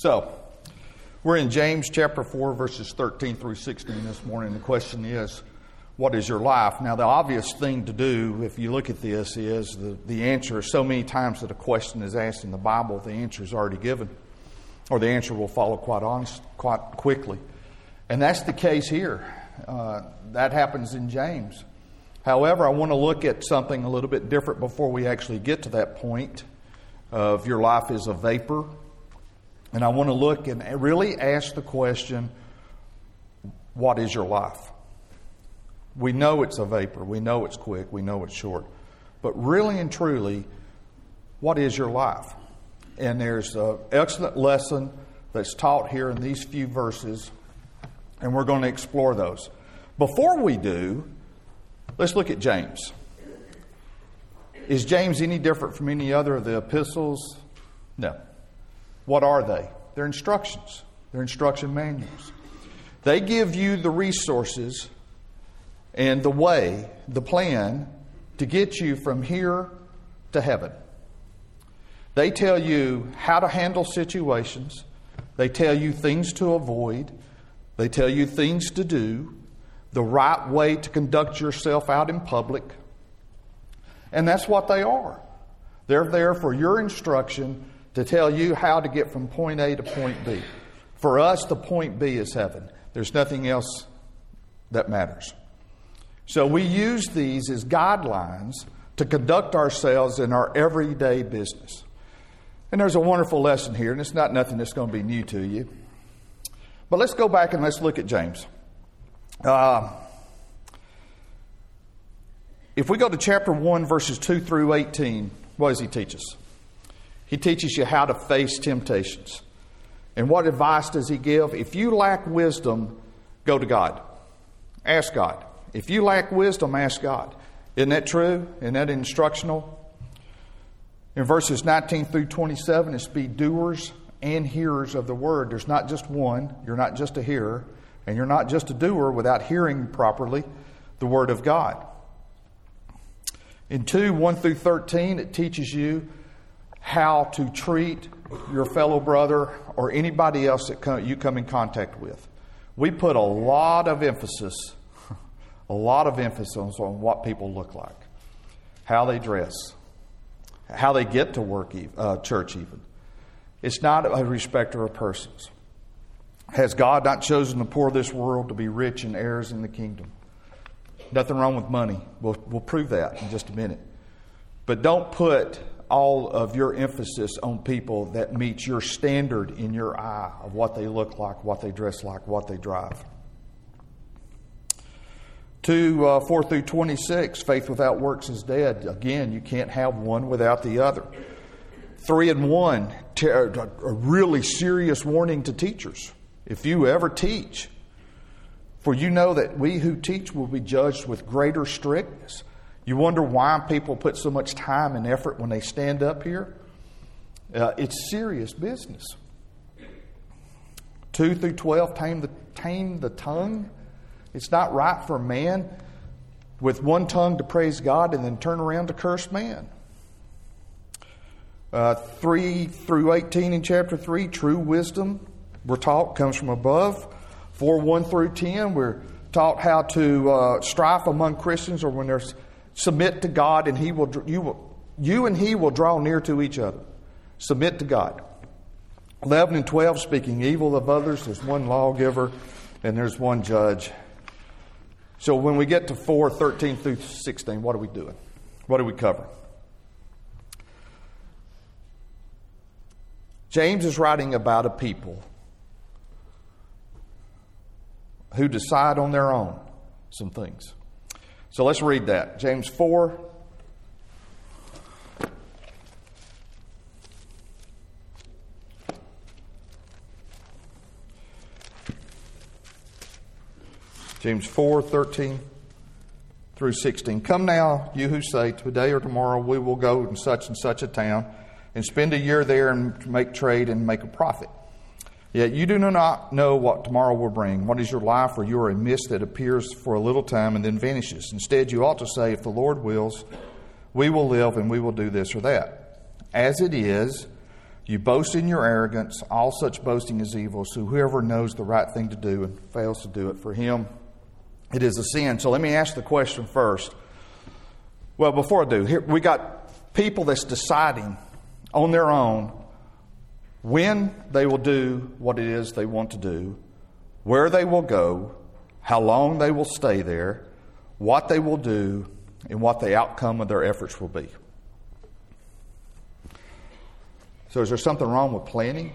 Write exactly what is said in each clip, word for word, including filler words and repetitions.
So, we're in James chapter four, verses thirteen through sixteen this morning. The question is, what is your life? Now, the obvious thing to do, if you look at this, is the, the answer. So many times that a question is asked in the Bible, the answer is already given, or the answer will follow quite honest, quite quickly. And that's the case here. Uh, that happens in James. However, I want to look at something a little bit different before we actually get to that point of your life is a vapor. And I want to look and really ask the question, what is your life? We know it's a vapor. We know it's quick. We know it's short. But really and truly, what is your life? And there's an excellent lesson that's taught here in these few verses, and we're going to explore those. Before we do, let's look at James. Is James any different from any other of the epistles? No. What are they? They're instructions. They're instruction manuals. They give you the resources and the way, the plan, to get you from here to heaven. They tell you how to handle situations. They tell you things to avoid. They tell you things to do, the right way to conduct yourself out in public. And that's what they are. They're there for your instruction to tell you how to get from point A to point B. For us, the point B is heaven. There's nothing else that matters. So we use these as guidelines to conduct ourselves in our everyday business. And there's a wonderful lesson here, and it's not nothing that's going to be new to you. But let's go back and let's look at James. Uh, if we go to chapter one, verses two through eighteen, what does he teach us? He teaches you how to face temptations. And what advice does he give? If you lack wisdom, go to God. Ask God. If you lack wisdom, ask God. Isn't that true? Isn't that instructional? In verses nineteen through twenty-seven, it's be doers and hearers of the word. There's not just one. You're not just a hearer, and you're not just a doer without hearing properly the word of God. In two, one through thirteen, it teaches you how to treat your fellow brother or anybody else that come, you come in contact with. We put a lot of emphasis, a lot of emphasis on what people look like, how they dress, how they get to work, uh, church even. It's not a respecter of persons. Has God not chosen the poor of this world to be rich and heirs in the kingdom? Nothing wrong with money. We'll, we'll prove that in just a minute. But don't put all of your emphasis on people that meet your standard in your eye of what they look like, what they dress like, what they drive. two, four through twenty-six, faith without works is dead. Again, you can't have one without the other. three and one, a really serious warning to teachers. If you ever teach, for you know that we who teach will be judged with greater strictness. You wonder why people put so much time and effort when they stand up here? Uh, it's serious business. two through twelve, tame the, tame the tongue. It's not right for a man with one tongue to praise God and then turn around to curse man. Uh, three through eighteen in chapter three, true wisdom, we're taught, comes from above. four, one through ten, we're taught how to uh, strife among Christians, or when there's submit to God, and He will you will you and He will draw near to each other. Submit to God. eleven and twelve, speaking evil of others. There's one lawgiver and there's one judge. So when we get to four, thirteen through sixteen, what are we doing? What do we cover? James is writing about a people who decide on their own some things. So let's read that. James four. James four, thirteen through sixteen. Come now, you who say, today or tomorrow we will go in such and such a town, and spend a year there and make trade and make a profit. Yet you do not know what tomorrow will bring. What is your life? For you are a mist that appears for a little time and then vanishes. Instead, you ought to say, if the Lord wills, we will live and we will do this or that. As it is, You boast in your arrogance. All such boasting is evil. So whoever knows the right thing to do and fails to do it, for him it is a sin. So let me ask the question first. Well, before I do, here, we got people that's deciding on their own when they will do what it is they want to do, where they will go, how long they will stay there, what they will do, and what the outcome of their efforts will be. So is there something wrong with planning?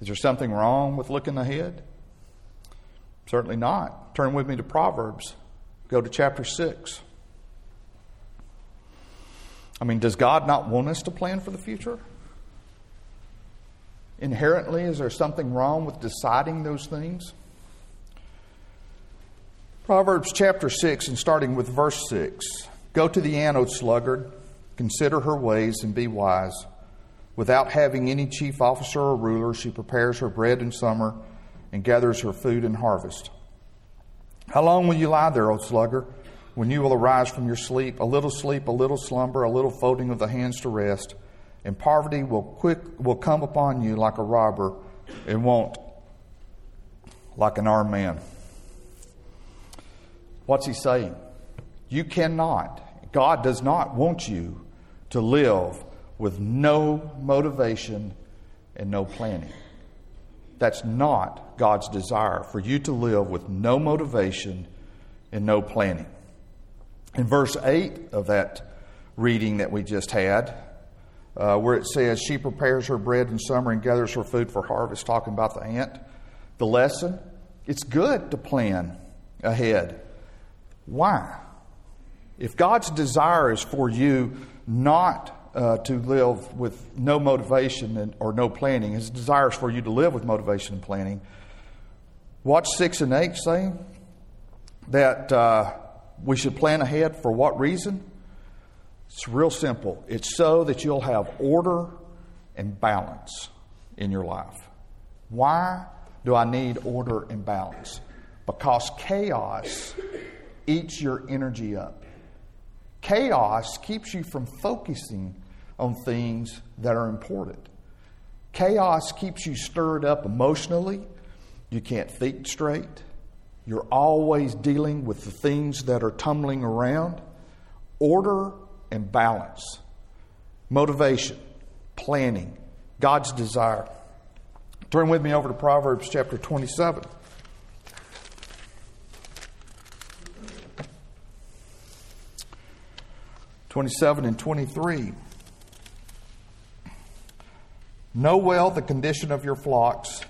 Is there something wrong with looking ahead? Certainly not. Turn with me to Proverbs. Go to chapter six. I mean, does God not want us to plan for the future? Inherently, is there something wrong with deciding those things? Proverbs chapter six, and starting with verse six. Go to the ant, O sluggard. Consider her ways and be wise. Without having any chief officer or ruler, she prepares her bread in summer and gathers her food in harvest. How long will you lie there, O sluggard, when you will arise from your sleep? A little sleep, a little slumber, a little folding of the hands to rest, and poverty will quick will come upon you like a robber, and want like an armed man. What's he saying? You cannot. God does not want you to live with no motivation and no planning. That's not God's desire, for you to live with no motivation and no planning. In verse eight of that reading that we just had, uh, where it says, she prepares her bread in summer and gathers her food for harvest, talking about the ant, the lesson, it's good to plan ahead. Why? If God's desire is for you not Uh, to live with no motivation and, or no planning. His desire is for you to live with motivation and planning. Watch six and eight say that uh, we should plan ahead. For what reason? It's real simple. It's so that you'll have order and balance in your life. Why do I need order and balance? Because chaos eats your energy up. Chaos keeps you from focusing on things that are important. Chaos keeps you stirred up emotionally. You can't think straight. You're always dealing with the things that are tumbling around. Order and balance. Motivation. Planning. God's desire. Turn with me over to Proverbs chapter twenty-seven. twenty-seven and twenty-three. Know well the condition of your flocks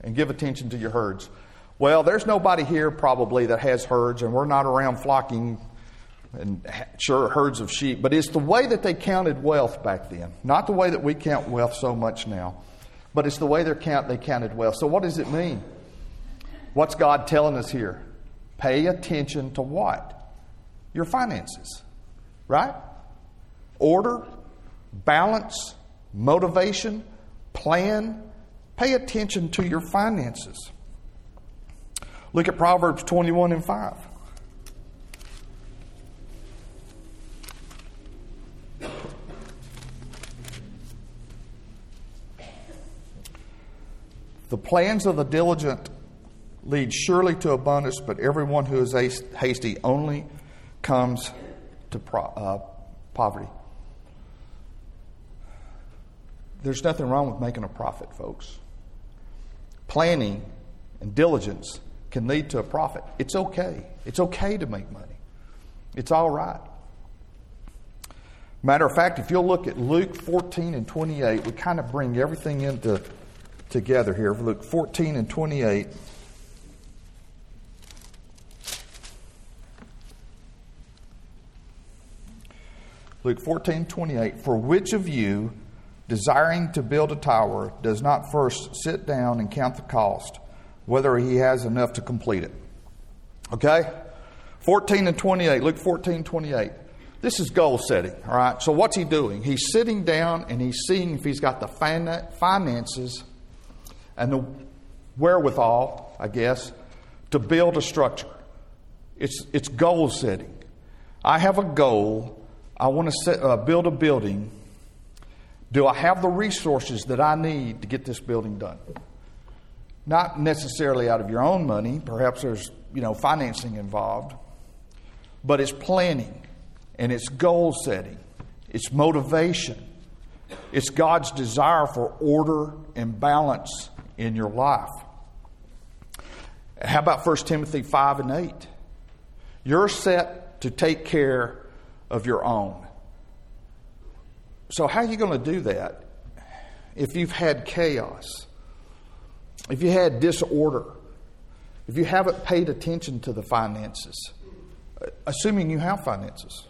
and give attention to your herds. Well, there's nobody here probably that has herds, and we're not around flocking and sure herds of sheep, but it's the way that they counted wealth back then. Not the way that we count wealth so much now, but it's the way they count they counted wealth. So what does it mean? What's God telling us here? Pay attention to what? Your finances. Right? Order, balance, motivation, plan. Pay attention to your finances. Look at Proverbs twenty-one and five. The plans of the diligent lead surely to abundance, but everyone who is hasty only comes to pro- uh, poverty. There's nothing wrong with making a profit, folks. Planning and diligence can lead to a profit. It's okay. It's okay to make money. It's all right. Matter of fact, if you'll look at Luke fourteen and twenty-eight, we kind of bring everything into together here. Luke fourteen and twenty-eight. Luke fourteen, twenty-eight, for which of you, desiring to build a tower, does not first sit down and count the cost, whether he has enough to complete it? Okay? fourteen and twenty-eight, Luke fourteen, twenty-eight. This is goal setting, all right? So what's he doing? He's sitting down and he's seeing if he's got the finances and the wherewithal, I guess, to build a structure. It's, it's goal setting. I have a goal. I want to set, uh, build a building, Do I have the resources that I need to get this building done? Not necessarily out of your own money. Perhaps there's, you know, financing involved. But it's planning, and it's goal setting. It's motivation. It's God's desire for order and balance in your life. How about First Timothy five and eight? You're set to take care of your own. So how are you going to do that if you've had chaos? If you had disorder? If you haven't paid attention to the finances? Assuming you have finances.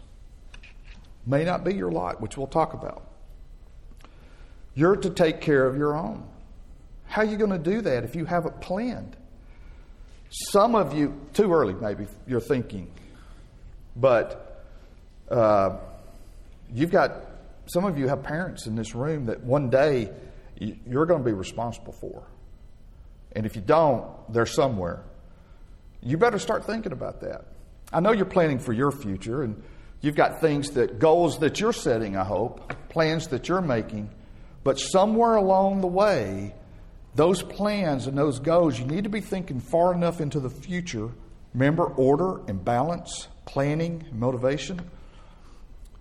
May not be your lot, which we'll talk about. You're to take care of your own. How are you going to do that if you haven't planned? Some of you, too early maybe, you're thinking. But uh, you've got... Some of you have parents in this room that one day you're going to be responsible for. And if you don't, they're somewhere. You better start thinking about that. I know you're planning for your future, and you've got things that, goals that you're setting, I hope, plans that you're making. But somewhere along the way, those plans and those goals, you need to be thinking far enough into the future. Remember, order and balance, planning, and motivation.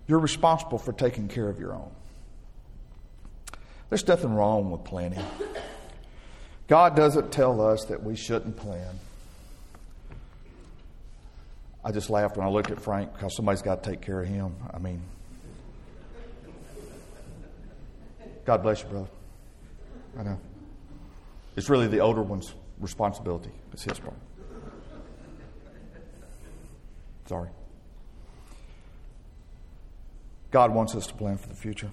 You're responsible for taking care of your own. There's nothing wrong with planning. God doesn't tell us that we shouldn't plan. I just laughed when I looked at Frank because somebody's got to take care of him. I mean, God bless you, brother. I know. It's really the older one's responsibility. It's his problem. Sorry. God wants us to plan for the future.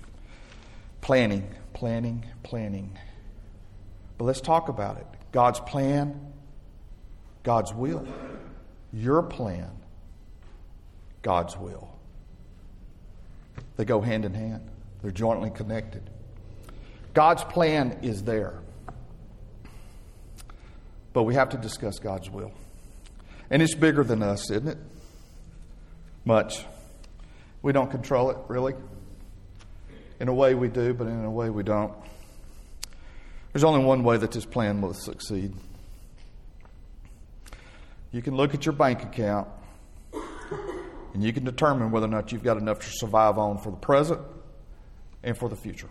Planning, planning, planning. But let's talk about it. God's plan, God's will. Your plan, God's will. They go hand in hand. They're jointly connected. God's plan is there. But we have to discuss God's will. And it's bigger than us, isn't it? Much. We don't control it, really. In a way we do, but in a way we don't. There's only one way that this plan will succeed. You can look at your bank account, and you can determine whether or not you've got enough to survive on for the present and for the future.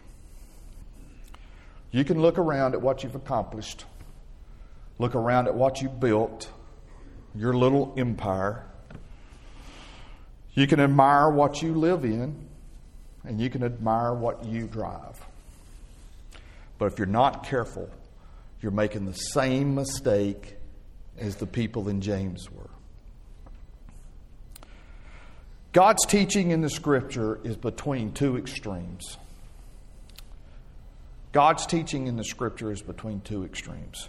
You can look around at what you've accomplished, look around at what you built, your little empire. You can admire what you live in, and you can admire what you drive. But if you're not careful, you're making the same mistake as the people in James were. God's teaching in the Scripture is between two extremes. God's teaching in the Scripture is between two extremes.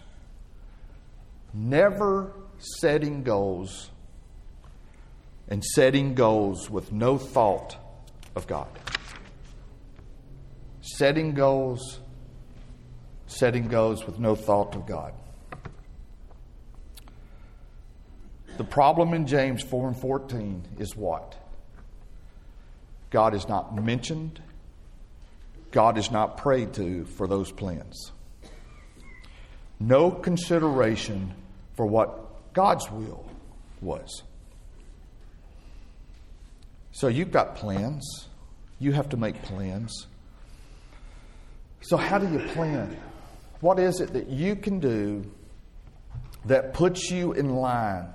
Never setting goals and setting goals with no thought of God. Setting goals, setting goals with no thought of God. The problem in James four and fourteen is what? God is not mentioned. God is not prayed to for those plans. No consideration for what God's will was. So you've got plans. You have to make plans. So how do you plan? What is it that you can do that puts you in line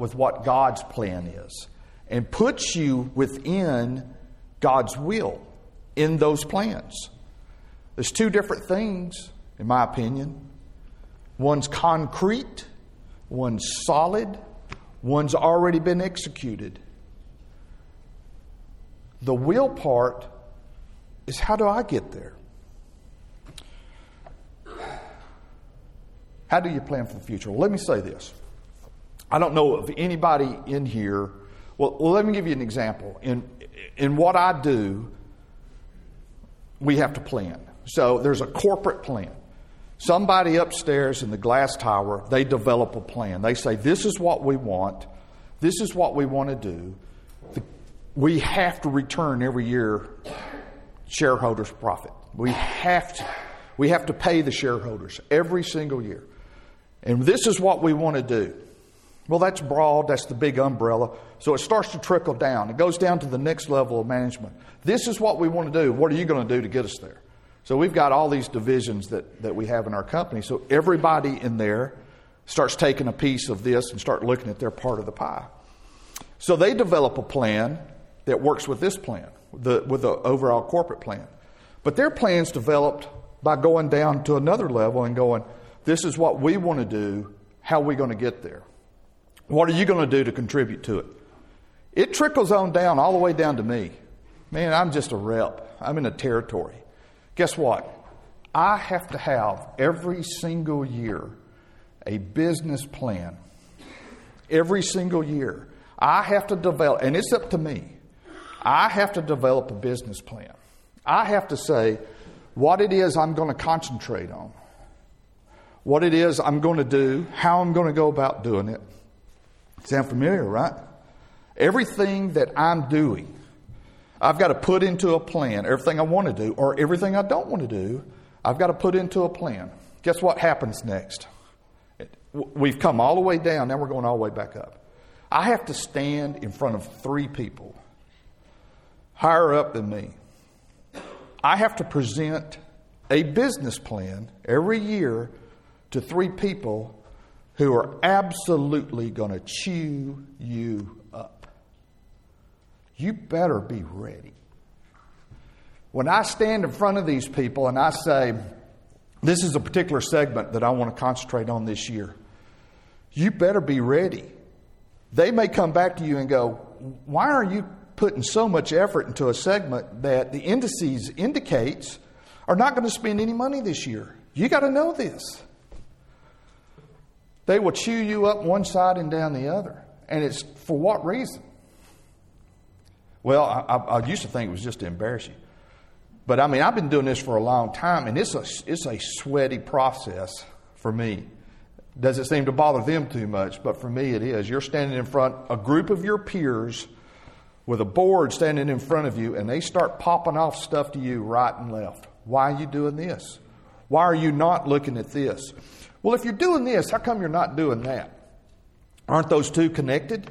with what God's plan is and puts you within God's will in those plans? There's two different things, in my opinion. One's concrete, one's solid, one's already been executed. The will part is, how do I get there? How do you plan for the future? Well, let me say this. I don't know if anybody in here... Well, let me give you an example. In, in what I do, we have to plan. So there's a corporate plan. Somebody upstairs in the glass tower, they develop a plan. They say, this is what we want. This is what we want to do. The We have to return every year shareholders' profit. We have to, we have to pay the shareholders every single year. And this is what we want to do. Well, that's broad. That's the big umbrella. So it starts to trickle down. It goes down to the next level of management. This is what we want to do. What are you going to do to get us there? So we've got all these divisions that, that we have in our company. So everybody in there starts taking a piece of this and start looking at their part of the pie. So they develop a plan that works with this plan, the, with the overall corporate plan. But their plan's developed by going down to another level and going, this is what we want to do. How are we going to get there? What are you going to do to contribute to it? It trickles on down all the way down to me. Man, I'm just a rep. I'm in a territory. Guess what? I have to have every single year a business plan. Every single year. I have to develop, and it's up to me. I have to develop a business plan. I have to say what it is I'm going to concentrate on. What it is I'm going to do. How I'm going to go about doing it. Sound familiar, right? Everything that I'm doing, I've got to put into a plan. Everything I want to do or everything I don't want to do, I've got to put into a plan. Guess what happens next? We've come all the way down. Now we're going all the way back up. I have to stand in front of three people higher up than me. I have to present a business plan every year to three people who are absolutely going to chew you up. You better be ready. When I stand in front of these people and I say, this is a particular segment that I want to concentrate on this year, you better be ready. They may come back to you and go, why are you putting so much effort into a segment that the indices indicates are not going to spend any money this year? You got to know this. They will chew you up one side and down the other. And it's for what reason? Well, I, I, I used to think it was just to embarrass you. But I mean, I've been doing this for a long time, and it's a, it's a sweaty process for me. Doesn't seem to bother them too much, but for me it is. You're standing in front of a group of your peers with a board standing in front of you, and they start popping off stuff to you right and left. Why are you doing this? Why are you not looking at this? Well, if you're doing this, how come you're not doing that? Aren't those two connected?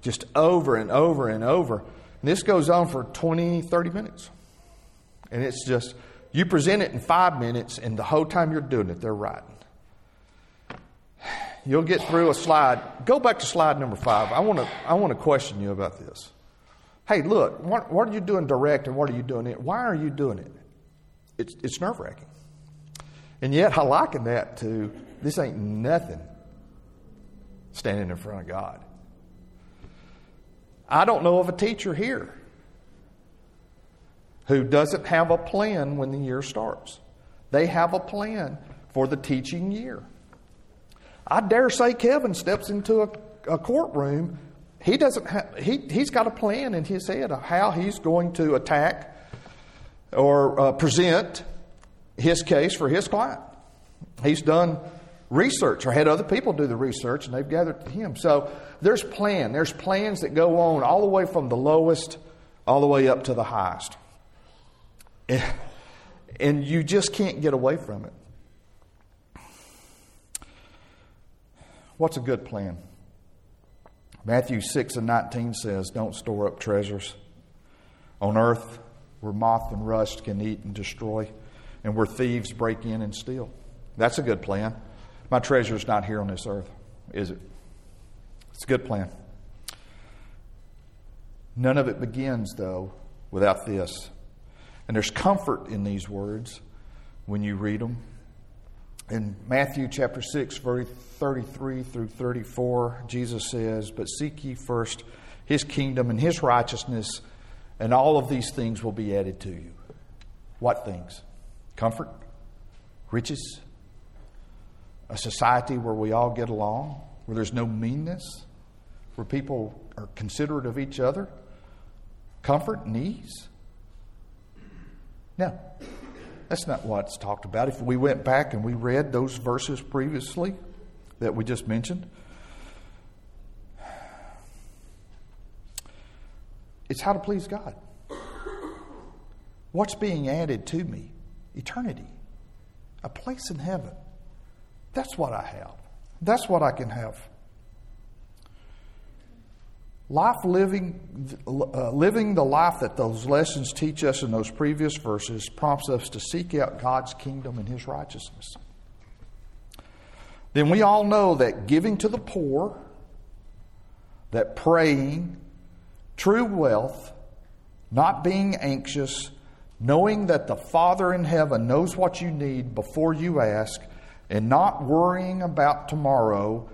Just over and over and over. And this goes on for twenty, thirty minutes. And it's just, you present it in five minutes, and the whole time you're doing it, they're writing. You'll get through a slide. Go back to slide number five. I want to I want to question you about this. Hey, look, what, what are you doing direct and what are you doing it? Why are you doing it? It's, it's nerve-wracking. And yet I liken that to this ain't nothing standing in front of God. I don't know of a teacher here who doesn't have a plan when the year starts. They have a plan for the teaching year. I dare say Kevin steps into a, a courtroom. He doesn't have, he, he's got a plan in his head of how he's going to attack or uh, present his case for his client. He's done research or had other people do the research and they've gathered to him. So there's plan. There's plans that go on all the way from the lowest all the way up to the highest. And, and you just can't get away from it. What's a good plan? Matthew six and nineteen says, don't store up treasures on earth where moth and rust can eat and destroy, and where thieves break in and steal. That's a good plan. My treasure's not here on this earth, is it? It's a good plan. None of it begins, though, without this. And there's comfort in these words when you read them. In Matthew chapter six, verse thirty-three through thirty-four, Jesus says, but seek ye first his kingdom and his righteousness, and all of these things will be added to you. What things? Comfort, riches, a society where we all get along, where there's no meanness, where people are considerate of each other, comfort and ease. No, that's not what's talked about. If we went back and we read those verses previously that we just mentioned, it's how to please God. What's being added to me? Eternity. A place in heaven. That's what I have. That's what I can have. Life living, uh, living the life that those lessons teach us in those previous verses prompts us to seek out God's kingdom and His righteousness. Then we all know that giving to the poor, that praying, true wealth, not being anxious, knowing that the Father in heaven knows what you need before you ask, and not worrying about tomorrow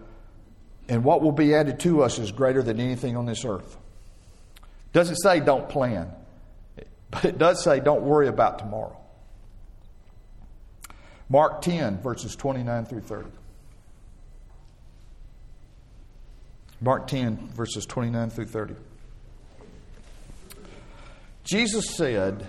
and what will be added to us is greater than anything on this earth. It doesn't say don't plan, but it does say don't worry about tomorrow. Mark ten, verses twenty-nine through thirty. Mark ten, verses twenty-nine through thirty. Jesus said,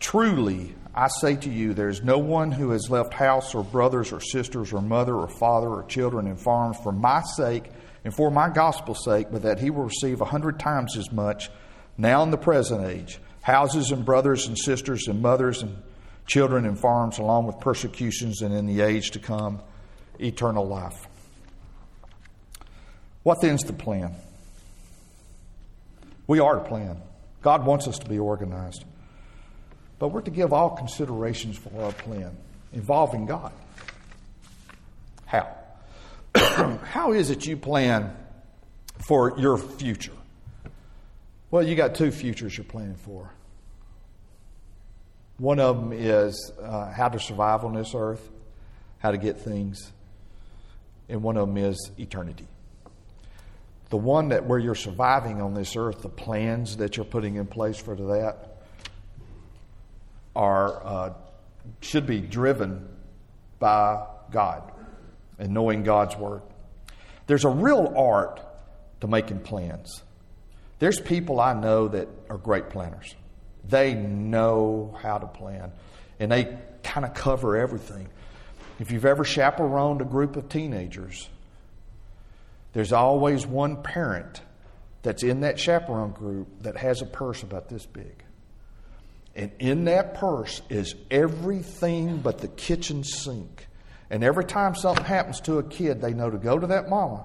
"Truly, I say to you, there is no one who has left house or brothers or sisters or mother or father or children and farms for my sake and for my gospel's sake, but that he will receive a hundred times as much now in the present age, houses and brothers and sisters and mothers and children and farms, along with persecutions, and in the age to come, eternal life." What then's the plan? We are to plan. God wants us to be organized. But we're to give all considerations for our plan involving God. How? How is it you plan for your future? Well, you got two futures you're planning for. One of them is uh, how to survive on this earth, how to get things, and one of them is eternity. The one that where you're surviving on this earth, the plans that you're putting in place for that are uh, should be driven by God and knowing God's Word. There's a real art to making plans. There's people I know that are great planners. They know how to plan, and they kind of cover everything. If you've ever chaperoned a group of teenagers, there's always one parent that's in that chaperone group that has a purse about this big. And in that purse is everything but the kitchen sink. And every time something happens to a kid, they know to go to that mama,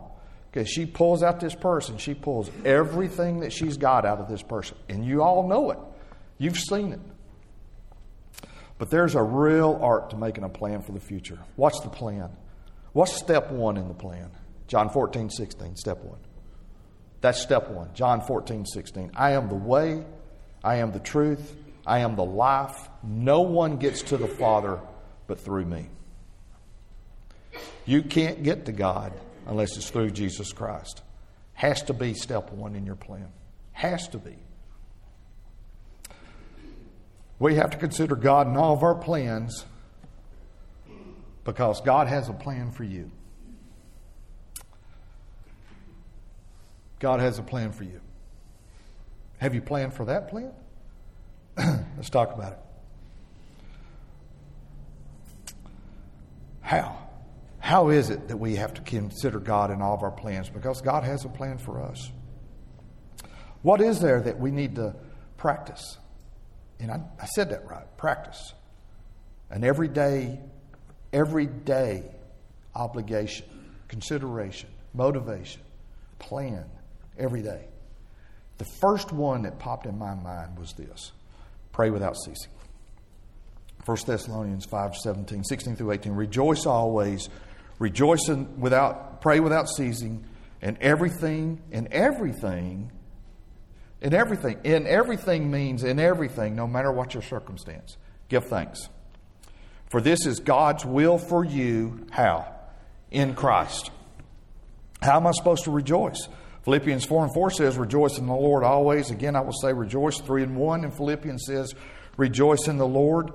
because she pulls out this purse and she pulls everything that she's got out of this purse. And you all know it. You've seen it. But there's a real art to making a plan for the future. What's the plan? What's step one in the plan? John fourteen, sixteen, step one. That's step one. John fourteen, sixteen. I am the way. I am the truth. I am the life. No one gets to the Father but through me. You can't get to God unless it's through Jesus Christ. Has to be step one in your plan. Has to be. We have to consider God in all of our plans, because God has a plan for you. God has a plan for you. Have you planned for that plan? Let's talk about it. How? How is it that we have to consider God in all of our plans? Because God has a plan for us. What is there that we need to practice? And I, I said that right, practice. An everyday, everyday obligation, consideration, motivation, plan, every day. The first one that popped in my mind was this: pray without ceasing. First Thessalonians five, seventeen, sixteen through eighteen. Rejoice always, rejoice in without, pray without ceasing, and everything, and everything, In everything, in everything means in everything, no matter what your circumstance. Give thanks. For this is God's will for you, how? In Christ. How am I supposed to rejoice? Philippians four and four says, rejoice in the Lord always. Again, I will say rejoice. Three and one in Philippians says, rejoice in the Lord.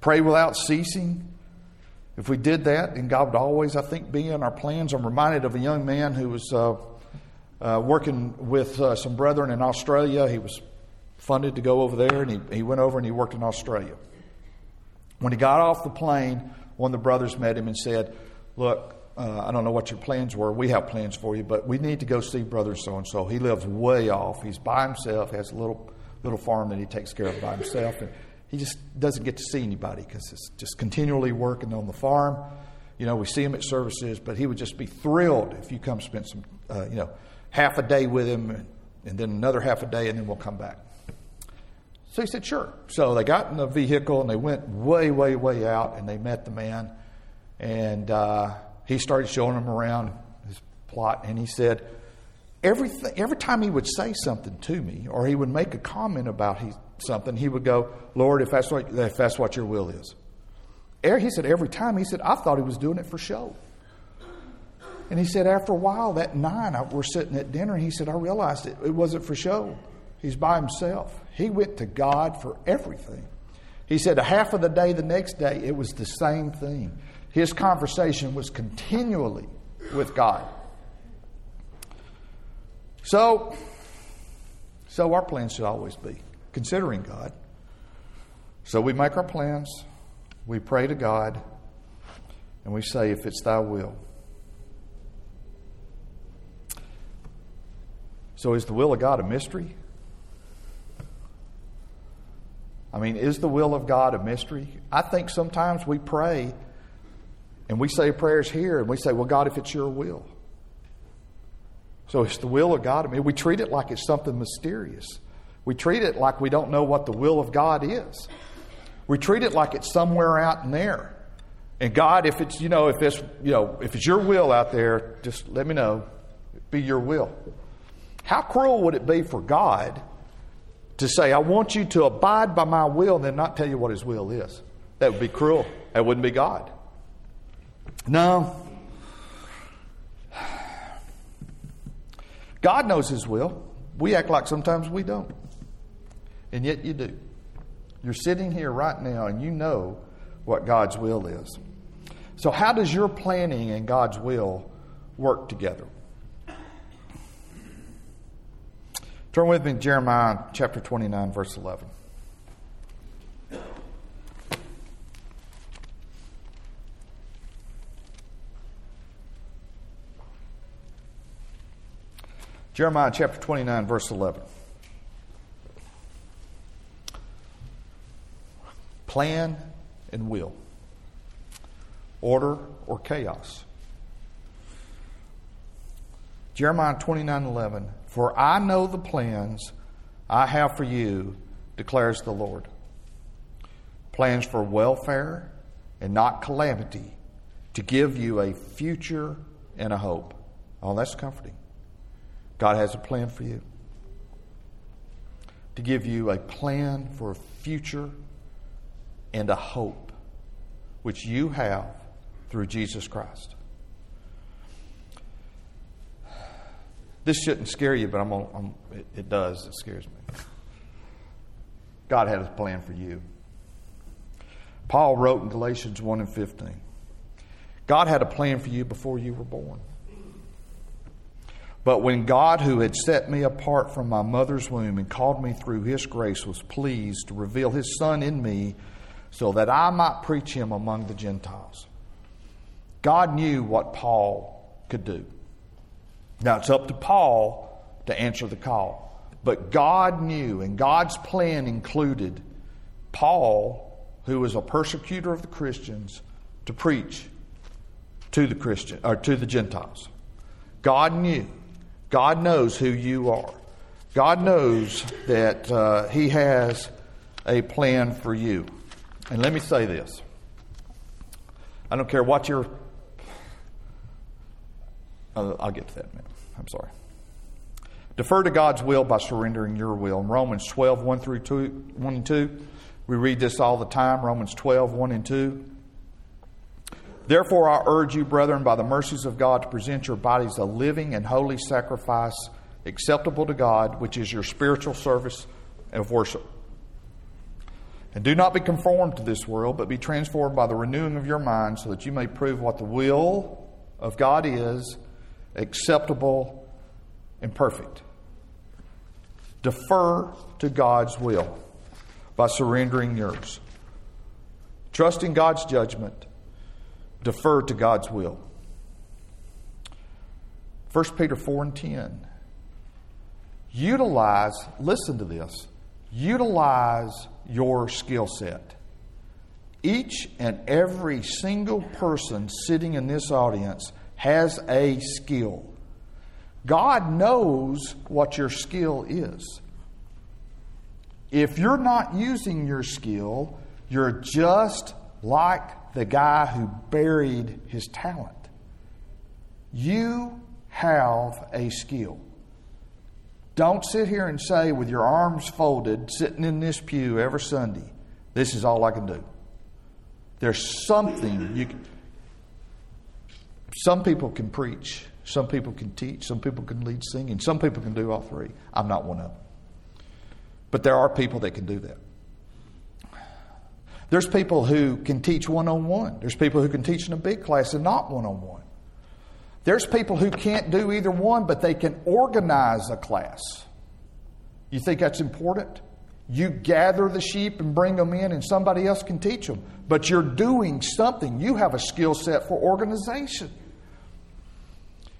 Pray without ceasing. If we did that, then God would always, I think, be in our plans. I'm reminded of a young man who was... Uh, Uh, working with uh, some brethren in Australia. He was funded to go over there, and he, he went over and he worked in Australia. When he got off the plane, one of the brothers met him and said, look, uh, I don't know what your plans were. We have plans for you, but we need to go see brother so-and-so. He lives way off. He's by himself, has a little little farm that he takes care of by himself, and He just doesn't get to see anybody because it's just continually working on the farm. You know, we see him at services, but he would just be thrilled if you come spend some, uh, you know, half a day with him and, and then another half a day, and then we'll come back. So he said, sure. So they got in the vehicle, and they went way, way, way out, and they met the man. And uh, he started showing them around his plot, and he said, everything, every time he would say something to me, or he would make a comment about he, something, he would go, Lord, if that's what, if that's what your will is. He said, every time, he said, I thought he was doing it for show. And he said, after a while, that nine, I, we're sitting at dinner, and he said, I realized it, it wasn't for show. He's by himself. He went to God for everything. He said, a half of the day, the next day, it was the same thing. His conversation was continually with God. So, so our plans should always be considering God. So we make our plans, we pray to God, and we say, if it's thy will. So is the will of God a mystery? I mean, is the will of God a mystery? I think sometimes we pray and we say prayers here and we say, well, God, if it's your will. So it's the will of God. I mean, we treat it like it's something mysterious. We treat it like we don't know what the will of God is. We treat it like it's somewhere out in there. And God, if it's, you know, if it's, you know, if it's your will out there, just let me know. It'd be your will. How cruel would it be for God to say, I want you to abide by my will, and then not tell you what his will is? That would be cruel. That wouldn't be God. No. God knows his will. We act like sometimes we don't. And yet you do. You're sitting here right now and you know what God's will is. So how does your planning and God's will work together? Turn with me to Jeremiah chapter twenty-nine, verse eleven. Jeremiah chapter twenty-nine, verse eleven. Plan and will. Order or chaos. Jeremiah twenty-nine, eleven. For I know the plans I have for you, declares the Lord. Plans for welfare and not calamity, to give you a future and a hope. Oh, that's comforting. God has a plan for you. To give you a plan for a future and a hope, which you have through Jesus Christ. This shouldn't scare you, but I'm, I'm, it, it does. It scares me. God had a plan for you. Paul wrote in Galatians one and fifteen, God had a plan for you before you were born. But when God, who had set me apart from my mother's womb and called me through his grace, was pleased to reveal his Son in me so that I might preach him among the Gentiles. God knew what Paul could do. Now, it's up to Paul to answer the call. But God knew, and God's plan included Paul, who was a persecutor of the Christians, to preach to the Christian or to the Gentiles. God knew. God knows who you are. God knows that uh, he has a plan for you. And let me say this. I don't care what your... Uh, I'll get to that in a minute. I'm sorry. Defer to God's will by surrendering your will. In Romans twelve, one through two, one and two, we read this all the time. Romans twelve, one and two. Therefore, I urge you, brethren, by the mercies of God, to present your bodies a living and holy sacrifice acceptable to God, which is your spiritual service of worship. And do not be conformed to this world, but be transformed by the renewing of your mind, so that you may prove what the will of God is, acceptable and perfect. Defer to God's will by surrendering yours. Trust in God's judgment. Defer to God's will. First Peter four and ten. Utilize, listen to this, utilize your skill set. Each and every single person sitting in this audience has a skill. God knows what your skill is. If you're not using your skill, you're just like the guy who buried his talent. You have a skill. Don't sit here and say with your arms folded, sitting in this pew every Sunday, this is all I can do. There's something you can... Some people can preach. Some people can teach. Some people can lead singing. Some people can do all three. I'm not one of them. But there are people that can do that. There's people who can teach one-on-one. There's people who can teach in a big class and not one-on-one. There's people who can't do either one, but they can organize a class. You think that's important? You gather the sheep and bring them in and somebody else can teach them. But you're doing something. You have a skill set for organization.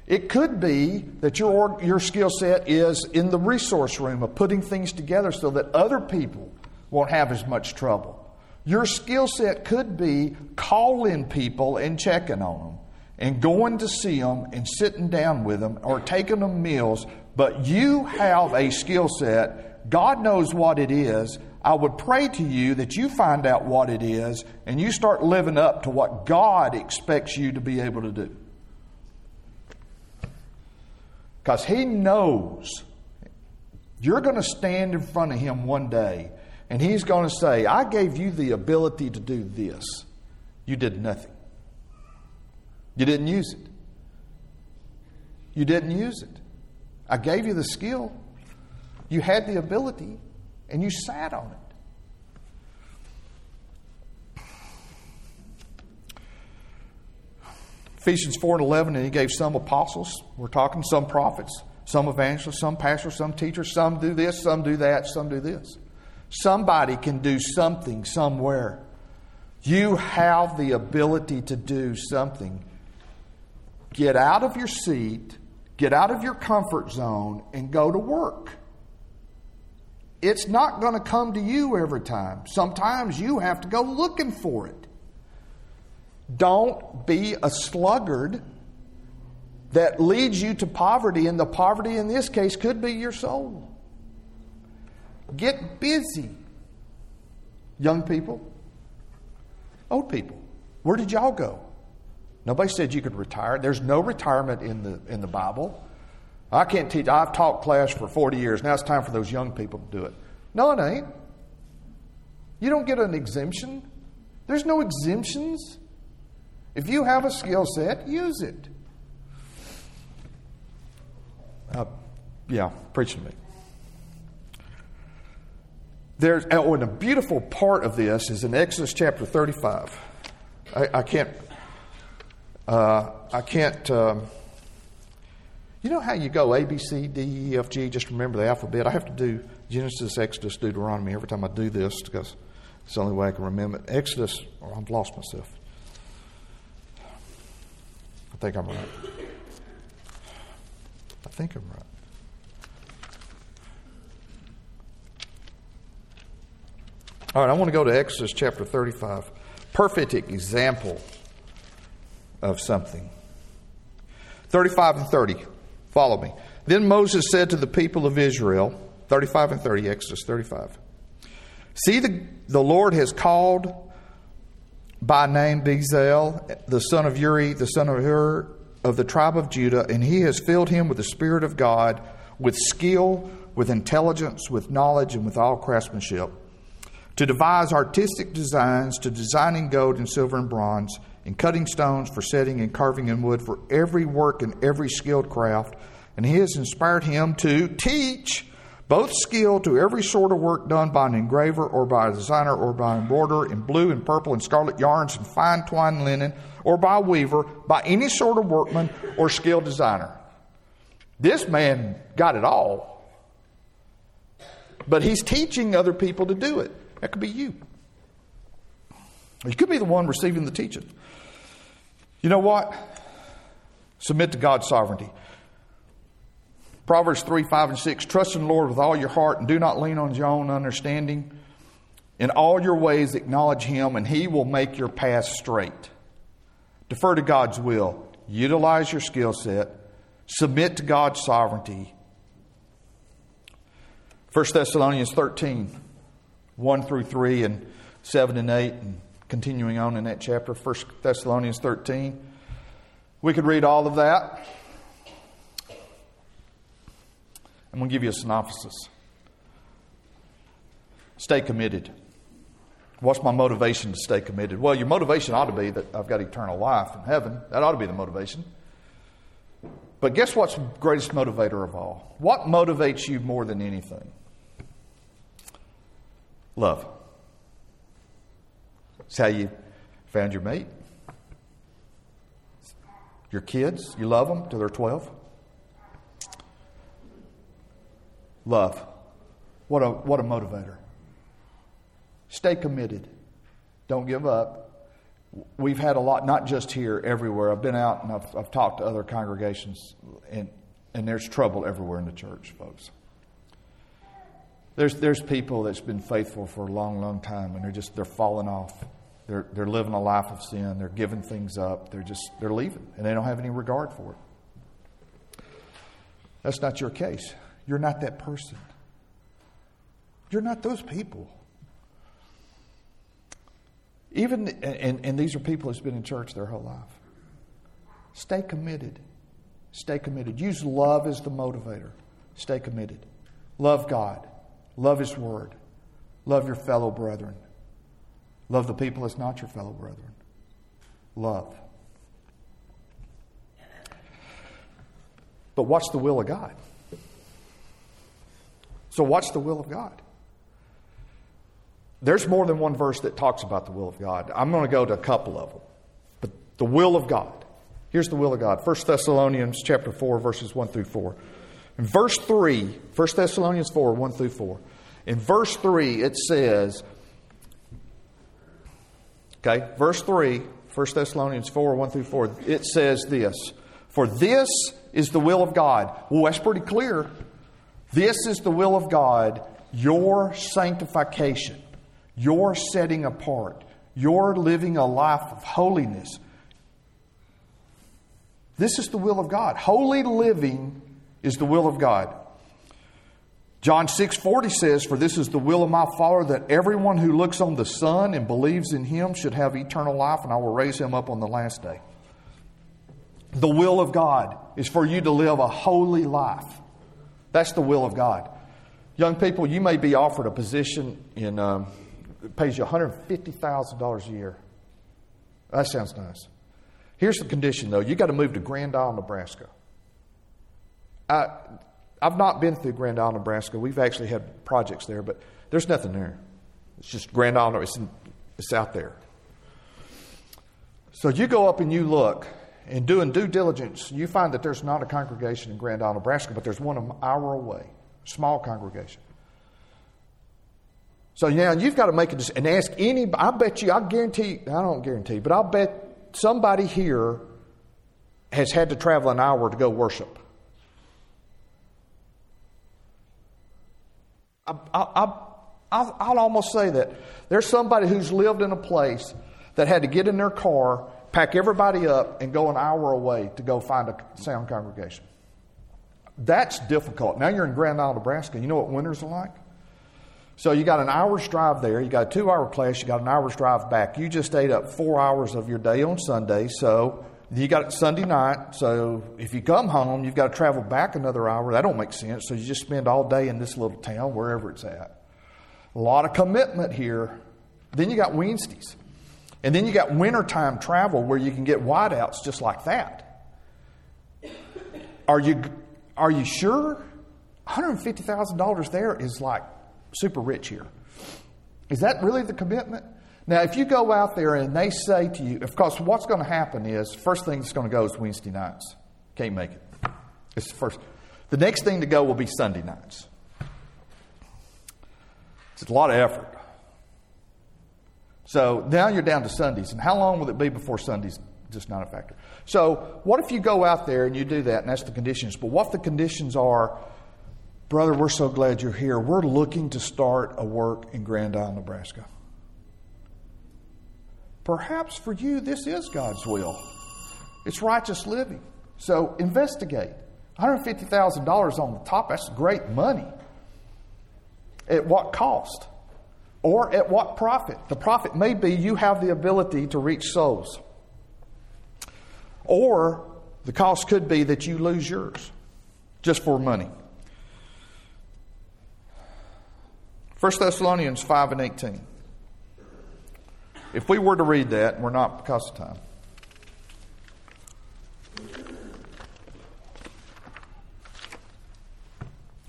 It could be that your your skill set is in the resource room of putting things together so that other people won't have as much trouble. Your skill set could be calling people and checking on them and going to see them and sitting down with them or taking them meals. But you have a skill set. God knows what it is. I would pray to you that you find out what it is and you start living up to what God expects you to be able to do. Because He knows you're going to stand in front of Him one day and He's going to say, I gave you the ability to do this. You did nothing. You didn't use it. You didn't use it. I gave you the skill. You had the ability and you sat on it. Ephesians four and eleven, and He gave some apostles, we're talking some prophets, some evangelists, some pastors, some teachers, some do this, some do that, some do this. Somebody can do something somewhere. You have the ability to do something. Get out of your seat, get out of your comfort zone, and go to work. It's not going to come to you every time. Sometimes you have to go looking for it. Don't be a sluggard that leads you to poverty, and the poverty in this case could be your soul. Get busy, young people, old people. Where did y'all go? Nobody said you could retire. There's no retirement in the in the Bible. I can't teach. I've taught class for forty years. Now it's time for those young people to do it. No, it ain't. You don't get an exemption. There's no exemptions. If you have a skill set, use it. Uh, yeah, preaching to me. There's, oh, and a beautiful part of this is in Exodus chapter thirty-five. I, I can't, uh, I can't, um, you know how you go A, B, C, D, E, F, G, just remember the alphabet. I have to do Genesis, Exodus, Deuteronomy every time I do this because it's the only way I can remember it. Exodus, oh, I've lost myself. I think I'm right. I think I'm right. All right, I want to go to Exodus chapter thirty-five. Perfect example of something. thirty-five and thirty. Follow me. Then Moses said to the people of Israel, thirty-five and thirty, Exodus thirty-five. See, the, the Lord has called by name Bezalel, the son of Uri, the son of Hur, of the tribe of Judah, and He has filled him with the Spirit of God, with skill, with intelligence, with knowledge, and with all craftsmanship, to devise artistic designs, to designing gold and silver and bronze, and cutting stones for setting and carving in wood for every work and every skilled craft. And He has inspired him to teach both skill to every sort of work done by an engraver or by a designer or by an embroiderer in blue and purple and scarlet yarns and fine twined linen or by a weaver, by any sort of workman or skilled designer. This man got it all. But he's teaching other people to do it. That could be you. You could be the one receiving the teaching. You know what? Submit to God's sovereignty. Proverbs three, five, and six. Trust in the Lord with all your heart and do not lean on your own understanding. In all your ways acknowledge Him and He will make your path straight. Defer to God's will. Utilize your skill set. Submit to God's sovereignty. First Thessalonians thirteen, one through three and seven and eight and continuing on in that chapter. First Thessalonians thirteen. We could read all of that. I'm going to give you a synopsis. Stay committed. What's my motivation to stay committed? Well, your motivation ought to be that I've got eternal life in heaven. That ought to be the motivation. But guess what's the greatest motivator of all? What motivates you more than anything? Love. It's how you found your mate. Your kids, you love them till they're twelve. Love. What a what a motivator. Stay committed. Don't give up. We've had a lot, not just here, everywhere. I've been out and I've, I've talked to other congregations, and and there's trouble everywhere in the church, folks. There's there's people that's been faithful for a long, long time, and they're just they're falling off. They're they're living a life of sin. They're giving things up. They're just they're leaving, and they don't have any regard for it. That's not your case. You're not that person. You're not those people. Even and, and these are people that's been in church their whole life. Stay committed. Stay committed. Use love as the motivator. Stay committed. Love God. Love His Word. Love your fellow brethren. Love the people that's not your fellow brethren. Love. But what's the will of God? So what's the will of God? There's more than one verse that talks about the will of God. I'm going to go to a couple of them. But the will of God. Here's the will of God. First Thessalonians chapter four, verses one through four. In verse three, First Thessalonians four, one through four. In verse three, it says, okay, verse three, First Thessalonians four, one through four, it says this, for this is the will of God. Well, that's pretty clear. This is the will of God, your sanctification, your setting apart, your living a life of holiness. This is the will of God. Holy living is the will of God. John six forty says, for this is the will of my Father, that everyone who looks on the Son and believes in Him should have eternal life, and I will raise him up on the last day. The will of God is for you to live a holy life. That's the will of God. Young people, you may be offered a position in um, that pays you one hundred fifty thousand dollars a year. That sounds nice. Here's the condition, though. You've got to move to Grand Isle, Nebraska. I, I've not been through Grand Isle, Nebraska. We've actually had projects there, but there's nothing there. It's just Grand Isle. It's, in, it's out there. So you go up and you look. And doing due diligence, you find that there's not a congregation in Grand Isle, Nebraska, but there's one an hour away. Small congregation. So now you've got to make a decision and ask any. I bet you, I guarantee, I don't guarantee, but I'll bet somebody here has had to travel an hour to go worship. I, I, I, I'll, I'll almost say that. There's somebody who's lived in a place that had to get in their car, pack everybody up, and go an hour away to go find a sound congregation. That's difficult. Now you're in Grand Isle, Nebraska. You know what winters are like? So you got an hour's drive there. You got a two-hour class. You got an hour's drive back. You just ate up four hours of your day on Sunday. So you got Sunday night. So if you come home, you've got to travel back another hour. That don't make sense. So you just spend all day in this little town, wherever it's at. A lot of commitment here. Then you got Wednesdays. And then you got wintertime travel where you can get whiteouts just like that. Are you are you sure? one hundred fifty thousand dollars there is like super rich here. Is that really the commitment? Now, if you go out there and they say to you, of course, what's going to happen is first thing that's going to go is Wednesday nights. Can't make it. It's the first. The next thing to go will be Sunday nights. It's a lot of effort. So now you're down to Sundays. And how long will it be before Sundays just not a factor. So what if you go out there and you do that, and that's the conditions. But what if the conditions are, brother, we're so glad you're here. We're looking to start a work in Grand Isle, Nebraska. Perhaps for you, this is God's will. It's righteous living. So investigate. one hundred fifty thousand dollars on the top, that's great money. At what cost? Or at what profit? The profit may be you have the ability to reach souls. Or the cost could be that you lose yours just for money. First Thessalonians five and eighteen. If we were to read that, and we're not because of time.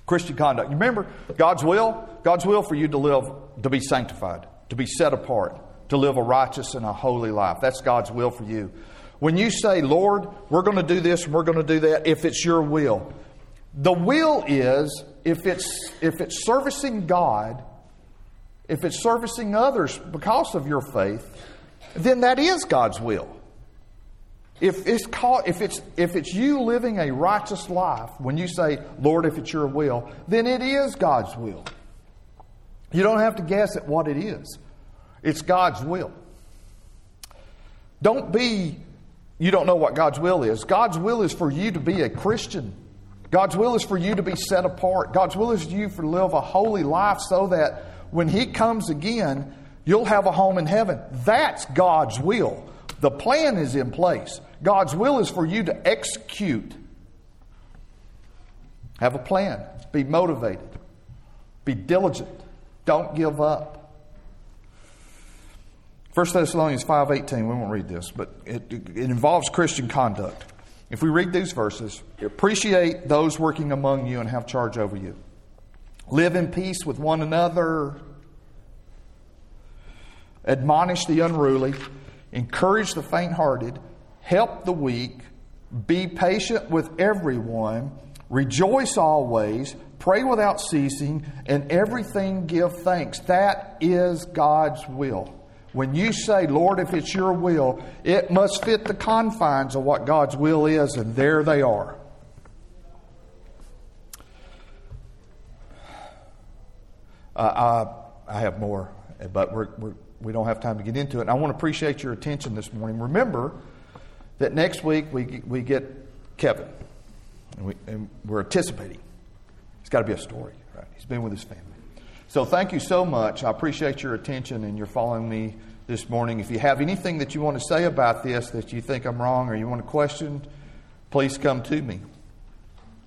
Christian conduct. You remember God's will? God's will for you to live, to be sanctified, to be set apart, to live a righteous and a holy life. That's God's will for you. When you say, Lord, we're going to do this and we're going to do that, if it's your will. The will is, if it's if it's servicing God, if it's servicing others because of your faith, then that is God's will. If it's called, if it's if it's you living a righteous life, when you say, Lord, if it's your will, then it is God's will. You don't have to guess at what it is. It's God's will. Don't be, you don't know what God's will is. God's will is for you to be a Christian. God's will is for you to be set apart. God's will is for you to live a holy life so that when He comes again, you'll have a home in heaven. That's God's will. The plan is in place. God's will is for you to execute. Have a plan. Be motivated. Be diligent. Don't give up. First Thessalonians five eighteen, we won't read this, but it, it involves Christian conduct. If we read these verses, appreciate those working among you and have charge over you. Live in peace with one another. Admonish the unruly. Encourage the faint-hearted. Help the weak. Be patient with everyone. Rejoice always. Pray without ceasing, and everything give thanks. That is God's will. When you say, Lord, if it's your will, it must fit the confines of what God's will is, and there they are. Uh, I, I have more, but we're, we're, we don't have time to get into it. And I want to appreciate your attention this morning. Remember that next week we, we get Kevin, and, we, and we're anticipating. It's got to be a story, right? He's been with his family. So thank you so much. I appreciate your attention and your following me this morning. If you have anything that you want to say about this that you think I'm wrong or you want to question, please come to me.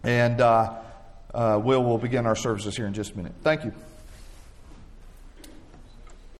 And uh, uh, we'll, we'll begin our services here in just a minute. Thank you.